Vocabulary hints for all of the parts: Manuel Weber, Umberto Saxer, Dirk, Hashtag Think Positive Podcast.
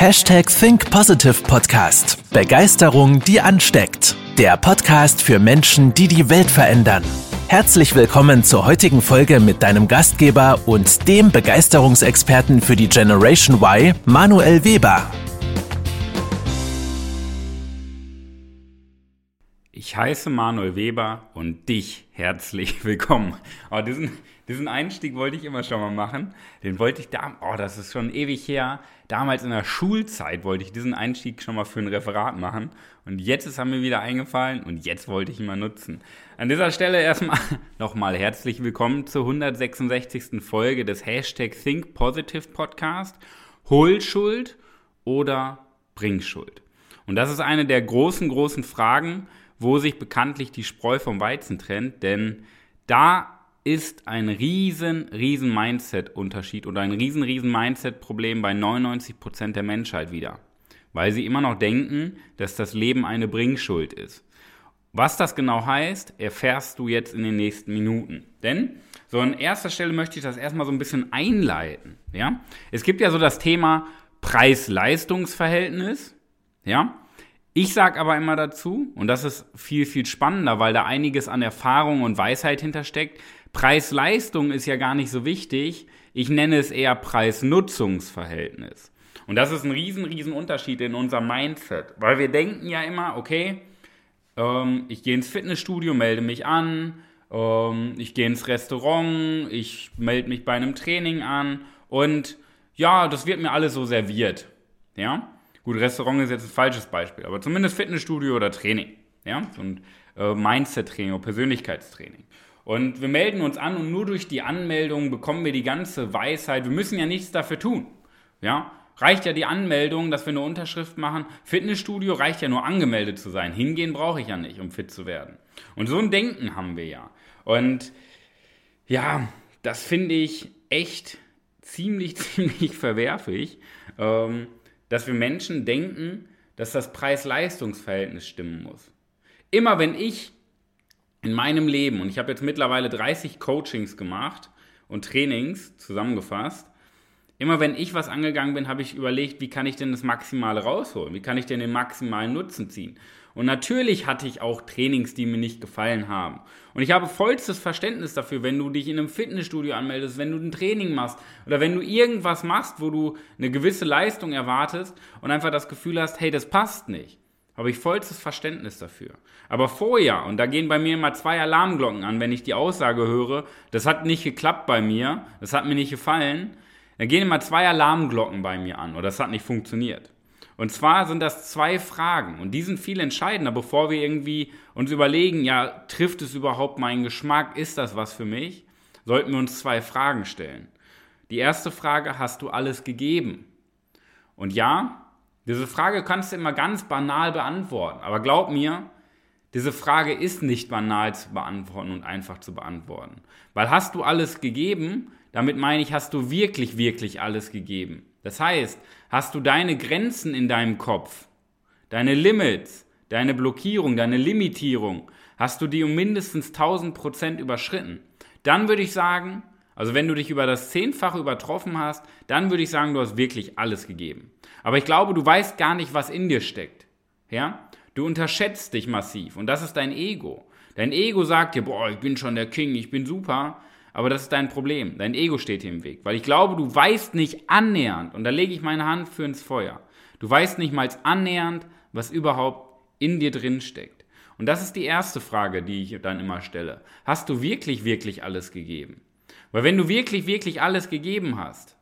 Hashtag Think Positive Podcast. Begeisterung, die ansteckt. Der Podcast für Menschen, die die Welt verändern. Herzlich willkommen zur heutigen Folge mit deinem Gastgeber und dem Begeisterungsexperten für die Generation Y, Manuel Weber. Ich heiße Manuel Weber und dich herzlich willkommen. Oh, diesen Einstieg wollte ich immer schon mal machen. Den wollte ich das ist schon ewig her. Damals in der Schulzeit wollte ich diesen Einstieg schon mal für ein Referat machen. Und jetzt ist er mir wieder eingefallen und jetzt wollte ich ihn mal nutzen. An dieser Stelle erstmal nochmal herzlich willkommen zur 166. Folge des Hashtag Think Positive Podcast. Hol Schuld oder bring Schuld? Und das ist eine der großen Fragen, wo sich bekanntlich die Spreu vom Weizen trennt, denn da ist ein riesen Mindset-Unterschied oder ein riesen Mindset-Problem bei 99% der Menschheit wieder, weil sie immer noch denken, dass das Leben eine Bringschuld ist. Was das genau heißt, erfährst du jetzt in den nächsten Minuten. Denn so an erster Stelle möchte ich das erstmal so ein bisschen einleiten. Ja? Es gibt ja so das Thema Preis-Leistungs-Verhältnis, ja? Ich sage aber immer dazu, und das ist viel spannender, weil da einiges an Erfahrung und Weisheit hintersteckt, Preis-Leistung ist ja gar nicht so wichtig, ich nenne es eher Preis-Nutzungsverhältnis. Und das ist ein riesen Unterschied in unserem Mindset, weil wir denken ja immer, okay, ich gehe ins Fitnessstudio, melde mich an, ich gehe ins Restaurant, ich melde mich bei einem Training an und ja, das wird mir alles so serviert, ja. Gut, Restaurant ist jetzt ein falsches Beispiel, aber zumindest Fitnessstudio oder Training, ja, so ein Mindset-Training oder Persönlichkeitstraining. Und wir melden uns an und nur durch die Anmeldung bekommen wir die ganze Weisheit. Wir müssen ja nichts dafür tun, ja. Reicht ja die Anmeldung, dass wir eine Unterschrift machen. Fitnessstudio reicht ja nur angemeldet zu sein. Hingehen brauche ich ja nicht, um fit zu werden. Und so ein Denken haben wir ja. Und ja, das finde ich echt ziemlich verwerflich, dass wir Menschen denken, dass das Preis-Leistungs-Verhältnis stimmen muss. Immer wenn ich in meinem Leben, und ich habe jetzt mittlerweile 30 Coachings gemacht und Trainings zusammengefasst, immer wenn ich was angegangen bin, habe ich überlegt, wie kann ich denn das Maximale rausholen? Wie kann ich denn den maximalen Nutzen ziehen? Und natürlich hatte ich auch Trainings, die mir nicht gefallen haben. Und ich habe vollstes Verständnis dafür, wenn du dich in einem Fitnessstudio anmeldest, wenn du ein Training machst oder wenn du irgendwas machst, wo du eine gewisse Leistung erwartest und einfach das Gefühl hast, hey, das passt nicht. Habe ich vollstes Verständnis dafür. Aber vorher, und da gehen bei mir immer 2 Alarmglocken an, wenn ich die Aussage höre, das hat nicht geklappt bei mir, das hat mir nicht gefallen, da gehen immer 2 Alarmglocken bei mir an, oder das hat nicht funktioniert. Und zwar sind das 2 Fragen und die sind viel entscheidender, bevor wir irgendwie uns überlegen, ja, trifft es überhaupt meinen Geschmack, ist das was für mich? Sollten wir uns 2 Fragen stellen. Die erste Frage, hast du alles gegeben? Und ja, diese Frage kannst du immer ganz banal beantworten, aber glaub mir, diese Frage ist nicht banal zu beantworten und einfach zu beantworten. Weil hast du alles gegeben, damit meine ich, hast du wirklich alles gegeben. Das heißt, hast du deine Grenzen in deinem Kopf, deine Limits, deine Blockierung, deine Limitierung, hast du die um mindestens 1000% überschritten? Dann würde ich sagen, also wenn du dich über das 10-fache übertroffen hast, dann würde ich sagen, du hast wirklich alles gegeben. Aber ich glaube, du weißt gar nicht, was in dir steckt. Ja? Du unterschätzt dich massiv und das ist dein Ego. Dein Ego sagt dir, boah, ich bin schon der King, ich bin super. Aber das ist dein Problem. Dein Ego steht dir im Weg. Weil ich glaube, du weißt nicht annähernd, und da lege ich meine Hand für ins Feuer, du weißt nicht mal annähernd, was überhaupt in dir drin steckt. Und das ist die erste Frage, die ich dann immer stelle. Hast du wirklich alles gegeben? Weil wenn du wirklich alles gegeben hast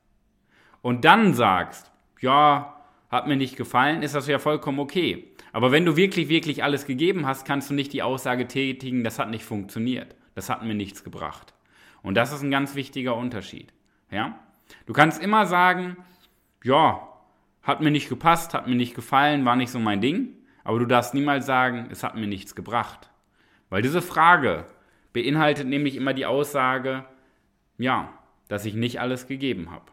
und dann sagst, ja, hat mir nicht gefallen, ist das ja vollkommen okay. Aber wenn du wirklich alles gegeben hast, kannst du nicht die Aussage tätigen, das hat nicht funktioniert. Das hat mir nichts gebracht. Und das ist ein ganz wichtiger Unterschied. Ja? Du kannst immer sagen, ja, hat mir nicht gepasst, hat mir nicht gefallen, war nicht so mein Ding. Aber du darfst niemals sagen, es hat mir nichts gebracht. Weil diese Frage beinhaltet nämlich immer die Aussage, ja, dass ich nicht alles gegeben habe.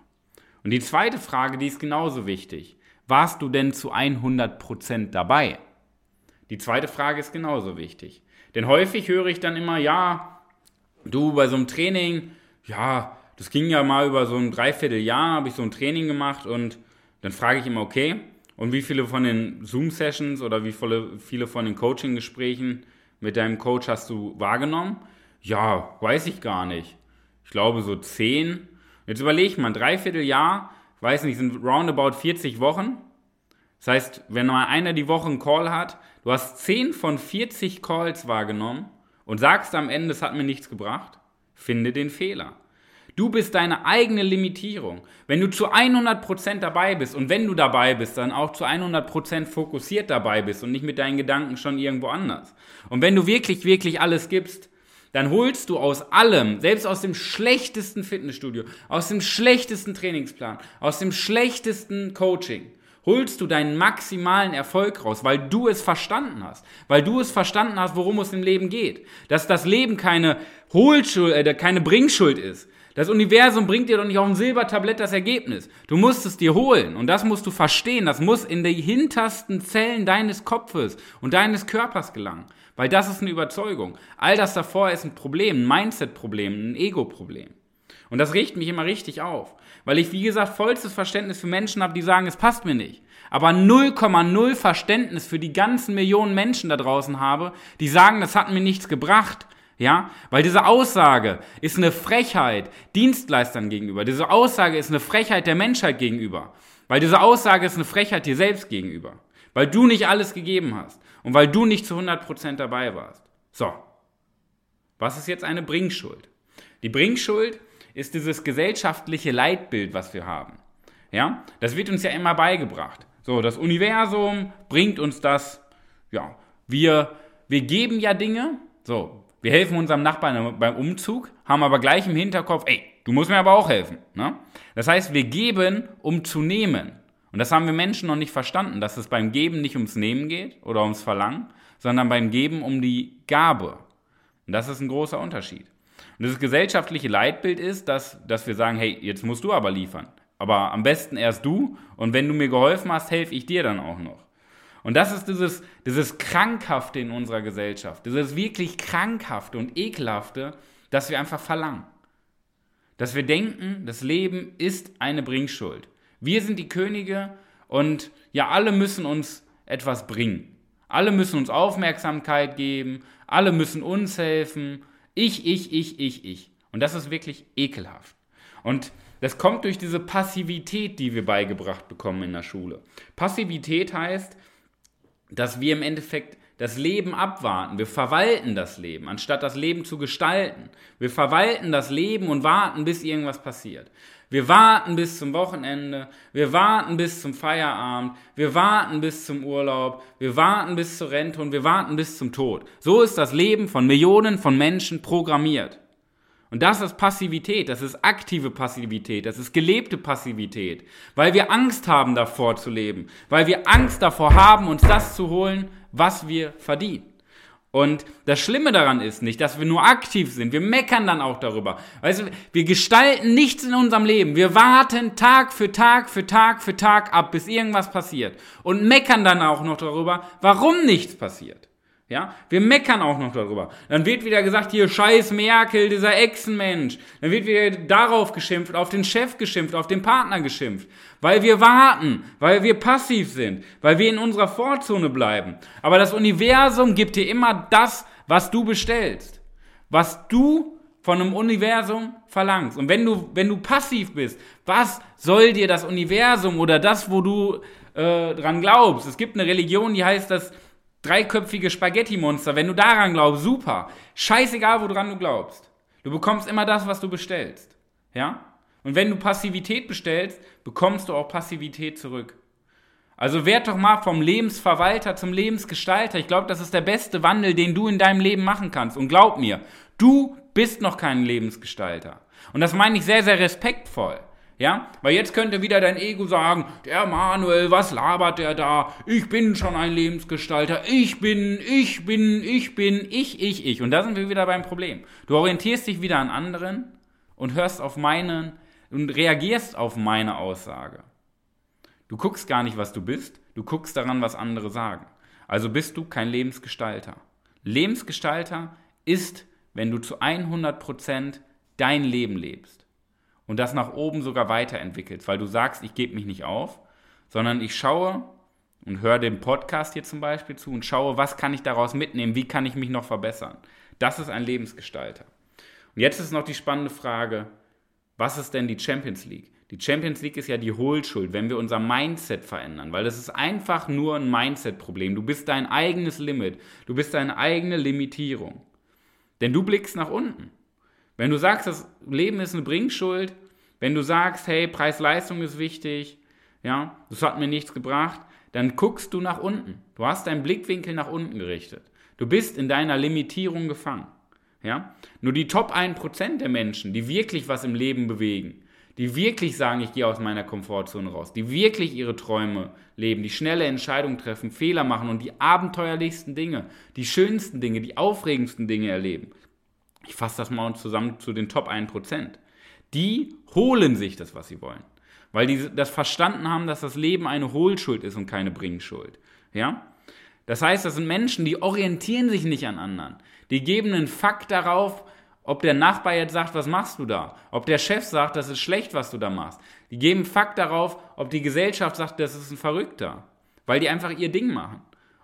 Und die zweite Frage, die ist genauso wichtig. Warst du denn zu 100% dabei? Die zweite Frage ist genauso wichtig. Denn häufig höre ich dann immer, ja, du, bei so einem Training, ja, das ging ja mal über so ein Dreivierteljahr, habe ich so ein Training gemacht und Dann frage ich immer, okay, und wie viele von den Zoom-Sessions oder wie viele von den Coaching-Gesprächen mit deinem Coach hast du wahrgenommen? Ja, weiß ich gar nicht. Ich glaube so 10. Jetzt überlege ich mal, ein Dreivierteljahr, weiß nicht, sind roundabout 40 Wochen. Das heißt, wenn mal einer die Woche einen Call hat, du hast 10 von 40 Calls wahrgenommen und sagst am Ende, es hat mir nichts gebracht, finde den Fehler. Du bist deine eigene Limitierung. Wenn du zu 100% dabei bist und wenn du dabei bist, dann auch zu 100% fokussiert dabei bist und nicht mit deinen Gedanken schon irgendwo anders. Und wenn du wirklich, wirklich alles gibst, dann holst du aus allem, selbst aus dem schlechtesten Fitnessstudio, aus dem schlechtesten Trainingsplan, aus dem schlechtesten Coaching, holst du deinen maximalen Erfolg raus, weil du es verstanden hast. Weil du es verstanden hast, worum es im Leben geht. Dass das Leben keine keine Bringschuld ist. Das Universum bringt dir doch nicht auf ein Silbertablett das Ergebnis. Du musst es dir holen und das musst du verstehen. Das muss in die hintersten Zellen deines Kopfes und deines Körpers gelangen, weil das ist eine Überzeugung. All das davor ist ein Problem, ein Mindset-Problem, ein Ego-Problem. Und das regt mich immer richtig auf, weil ich, wie gesagt, vollstes Verständnis für Menschen habe, die sagen, es passt mir nicht. Aber 0,0 Verständnis für die ganzen Millionen Menschen da draußen habe, die sagen, das hat mir nichts gebracht. Ja, weil diese Aussage ist eine Frechheit Dienstleistern gegenüber. Diese Aussage ist eine Frechheit der Menschheit gegenüber. Weil diese Aussage ist eine Frechheit dir selbst gegenüber. Weil du nicht alles gegeben hast. Und weil du nicht zu 100% dabei warst. So, was ist jetzt eine Bringschuld? Die Bringschuld ist dieses gesellschaftliche Leitbild, was wir haben. Ja, das wird uns ja immer beigebracht. So, das Universum bringt uns das, ja, wir geben ja Dinge, so. Wir helfen unserem Nachbarn beim Umzug, haben aber gleich im Hinterkopf, ey, du musst mir aber auch helfen. Ne? Das heißt, wir geben, um zu nehmen. Und das haben wir Menschen noch nicht verstanden, dass es beim Geben nicht ums Nehmen geht oder ums Verlangen, sondern beim Geben um die Gabe. Und das ist ein großer Unterschied. Und das gesellschaftliche Leitbild ist, dass wir sagen, hey, jetzt musst du aber liefern. Aber am besten erst du. Und wenn du mir geholfen hast, helfe ich dir dann auch noch. Und das ist dieses Krankhafte in unserer Gesellschaft, dieses wirklich Krankhafte und Ekelhafte, dass wir einfach verlangen. Dass wir denken, das Leben ist eine Bringschuld. Wir sind die Könige und ja, alle müssen uns etwas bringen. Alle müssen uns Aufmerksamkeit geben, alle müssen uns helfen. Ich. Und das ist wirklich ekelhaft. Und das kommt durch diese Passivität, die wir beigebracht bekommen in der Schule. Passivität heißt, dass wir im Endeffekt das Leben abwarten. Wir verwalten das Leben, anstatt das Leben zu gestalten. Wir verwalten das Leben und warten, bis irgendwas passiert. Wir warten bis zum Wochenende, wir warten bis zum Feierabend, wir warten bis zum Urlaub, wir warten bis zur Rente und wir warten bis zum Tod. So ist das Leben von Millionen von Menschen programmiert. Und das ist Passivität, das ist aktive Passivität, das ist gelebte Passivität, weil wir Angst haben davor zu leben, weil wir Angst davor haben, uns das zu holen, was wir verdienen. Und das Schlimme daran ist nicht, dass wir nur aktiv sind, wir meckern dann auch darüber. Weißt du, wir gestalten nichts in unserem Leben, wir warten Tag für Tag ab, bis irgendwas passiert und meckern dann auch noch darüber, warum nichts passiert. Ja, wir meckern auch noch darüber. Dann wird wieder gesagt, hier, scheiß Merkel, dieser Echsenmensch. Dann wird wieder darauf geschimpft, auf den Chef geschimpft, auf den Partner geschimpft. Weil wir warten, weil wir passiv sind, weil wir in unserer Komfortzone bleiben. Aber das Universum gibt dir immer das, was du bestellst. Was du von einem Universum verlangst. Und wenn du passiv bist, was soll dir das Universum oder das, wo du dran glaubst? Es gibt eine Religion, die heißt das dreiköpfige Spaghetti-Monster, wenn du daran glaubst, super. Scheißegal, woran du glaubst. Du bekommst immer das, was du bestellst. Ja? Und wenn du Passivität bestellst, bekommst du auch Passivität zurück. Also werd doch mal vom Lebensverwalter zum Lebensgestalter. Ich glaube, das ist der beste Wandel, den du in deinem Leben machen kannst. Und glaub mir, du bist noch kein Lebensgestalter. Und das meine ich sehr, sehr respektvoll. Ja, weil jetzt könnte wieder dein Ego sagen, der Manuel, was labert der da? Ich bin schon ein Lebensgestalter. Ich bin. Und da sind wir wieder beim Problem. Du orientierst dich wieder an anderen und hörst auf meinen und reagierst auf meine Aussage. Du guckst gar nicht, was du bist. Du guckst daran, was andere sagen. Also bist du kein Lebensgestalter. Lebensgestalter ist, wenn du zu 100% dein Leben lebst. Und das nach oben sogar weiterentwickelt, weil du sagst, ich gebe mich nicht auf, sondern ich schaue und höre dem Podcast hier zum Beispiel zu und schaue, was kann ich daraus mitnehmen, wie kann ich mich noch verbessern. Das ist ein Lebensgestalter. Und jetzt ist noch die spannende Frage, was ist denn die Champions League? Die Champions League ist ja die Hohlschuld, wenn wir unser Mindset verändern, weil das ist einfach nur ein Mindset-Problem. Du bist dein eigenes Limit, du bist deine eigene Limitierung. Denn du blickst nach unten. Wenn du sagst, das Leben ist eine Bringschuld, wenn du sagst, hey, Preis-Leistung ist wichtig, ja, das hat mir nichts gebracht, dann guckst du nach unten. Du hast deinen Blickwinkel nach unten gerichtet. Du bist in deiner Limitierung gefangen. Ja? Nur die Top 1% der Menschen, die wirklich was im Leben bewegen, die wirklich sagen, ich gehe aus meiner Komfortzone raus, die wirklich ihre Träume leben, die schnelle Entscheidungen treffen, Fehler machen und die abenteuerlichsten Dinge, die schönsten Dinge, die aufregendsten Dinge erleben. Ich fasse das mal zusammen zu den Top 1%. Die holen sich das, was sie wollen, weil die das verstanden haben, dass das Leben eine Hohlschuld ist und keine Bringschuld. Ja? Das heißt, das sind Menschen, die orientieren sich nicht an anderen. Die geben einen Fuck darauf, ob der Nachbar jetzt sagt, was machst du da? Ob der Chef sagt, das ist schlecht, was du da machst. Die geben Fakt darauf, ob die Gesellschaft sagt, das ist ein Verrückter. Weil die einfach ihr Ding machen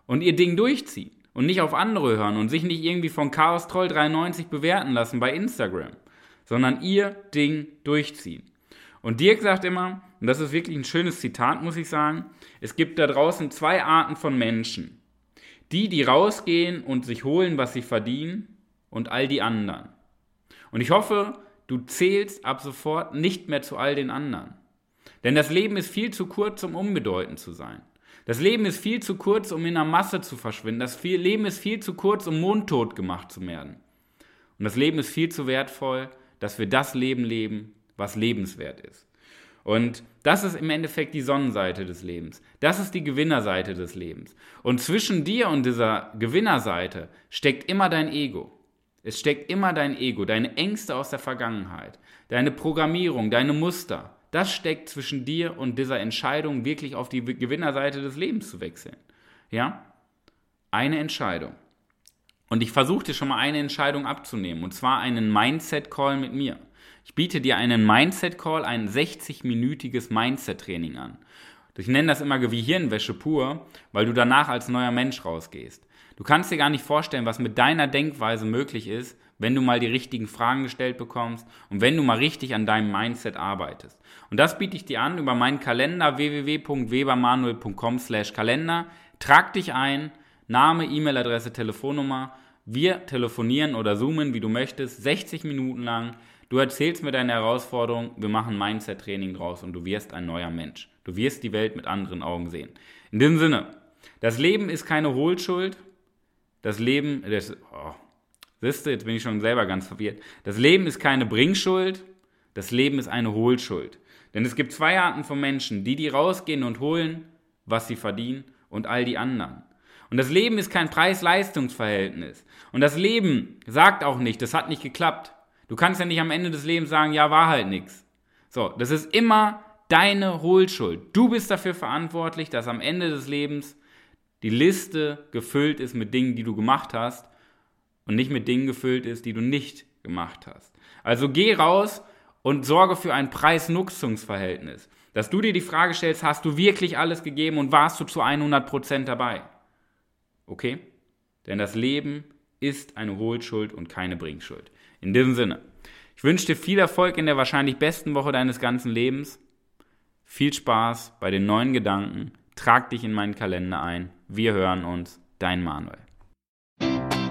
und ihr Ding durchziehen und nicht auf andere hören und sich nicht irgendwie von ChaosTroll93 bewerten lassen bei Instagram, sondern ihr Ding durchziehen. Und Dirk sagt immer, und das ist wirklich ein schönes Zitat, muss ich sagen, es gibt da draußen zwei Arten von Menschen. Die rausgehen und sich holen, was sie verdienen, und all die anderen. Und ich hoffe, du zählst ab sofort nicht mehr zu all den anderen. Denn das Leben ist viel zu kurz, um unbedeutend zu sein. Das Leben ist viel zu kurz, um in der Masse zu verschwinden. Das Leben ist viel zu kurz, um mundtot gemacht zu werden. Und das Leben ist viel zu wertvoll, dass wir das Leben leben, was lebenswert ist. Und das ist im Endeffekt die Sonnenseite des Lebens. Das ist die Gewinnerseite des Lebens. Und zwischen dir und dieser Gewinnerseite steckt immer dein Ego. Es steckt immer dein Ego, deine Ängste aus der Vergangenheit, deine Programmierung, deine Muster. Das steckt zwischen dir und dieser Entscheidung, wirklich auf die Gewinnerseite des Lebens zu wechseln. Ja? Eine Entscheidung. Und ich versuche dir schon mal eine Entscheidung abzunehmen, und zwar einen Mindset-Call mit mir. Ich biete dir einen Mindset-Call, ein 60-minütiges Mindset-Training an. Ich nenne das immer Gehirnwäsche pur, weil du danach als neuer Mensch rausgehst. Du kannst dir gar nicht vorstellen, was mit deiner Denkweise möglich ist, wenn du mal die richtigen Fragen gestellt bekommst und wenn du mal richtig an deinem Mindset arbeitest. Und das biete ich dir an über meinen Kalender www.webermanuel.com/Kalender. Trag dich ein, Name, E-Mail-Adresse, Telefonnummer. Wir telefonieren oder zoomen, wie du möchtest, 60 Minuten lang. Du erzählst mir deine Herausforderung, wir machen Mindset-Training draus und du wirst ein neuer Mensch. Du wirst die Welt mit anderen Augen sehen. In dem Sinne, das Leben ist keine Hohlschuld. Jetzt bin ich schon selber ganz verwirrt. Das Leben ist keine Bringschuld, das Leben ist eine Hohlschuld. Denn es gibt zwei Arten von Menschen, die rausgehen und holen, was sie verdienen, und all die anderen. Und das Leben ist kein Preis-Leistungs-Verhältnis. Und das Leben sagt auch nicht, das hat nicht geklappt. Du kannst ja nicht am Ende des Lebens sagen, ja, war halt nichts. So, das ist immer deine Hohlschuld. Du bist dafür verantwortlich, dass am Ende des Lebens die Liste gefüllt ist mit Dingen, die du gemacht hast, und nicht mit Dingen gefüllt ist, die du nicht gemacht hast. Also geh raus und sorge für ein Preis-Nutzungs-Verhältnis. Dass du dir die Frage stellst, hast du wirklich alles gegeben und warst du zu 100% dabei? Okay? Denn das Leben ist eine Hohlschuld und keine Bringschuld. In diesem Sinne, ich wünsche dir viel Erfolg in der wahrscheinlich besten Woche deines ganzen Lebens. Viel Spaß bei den neuen Gedanken. Trag dich in meinen Kalender ein. Wir hören uns. Dein Manuel.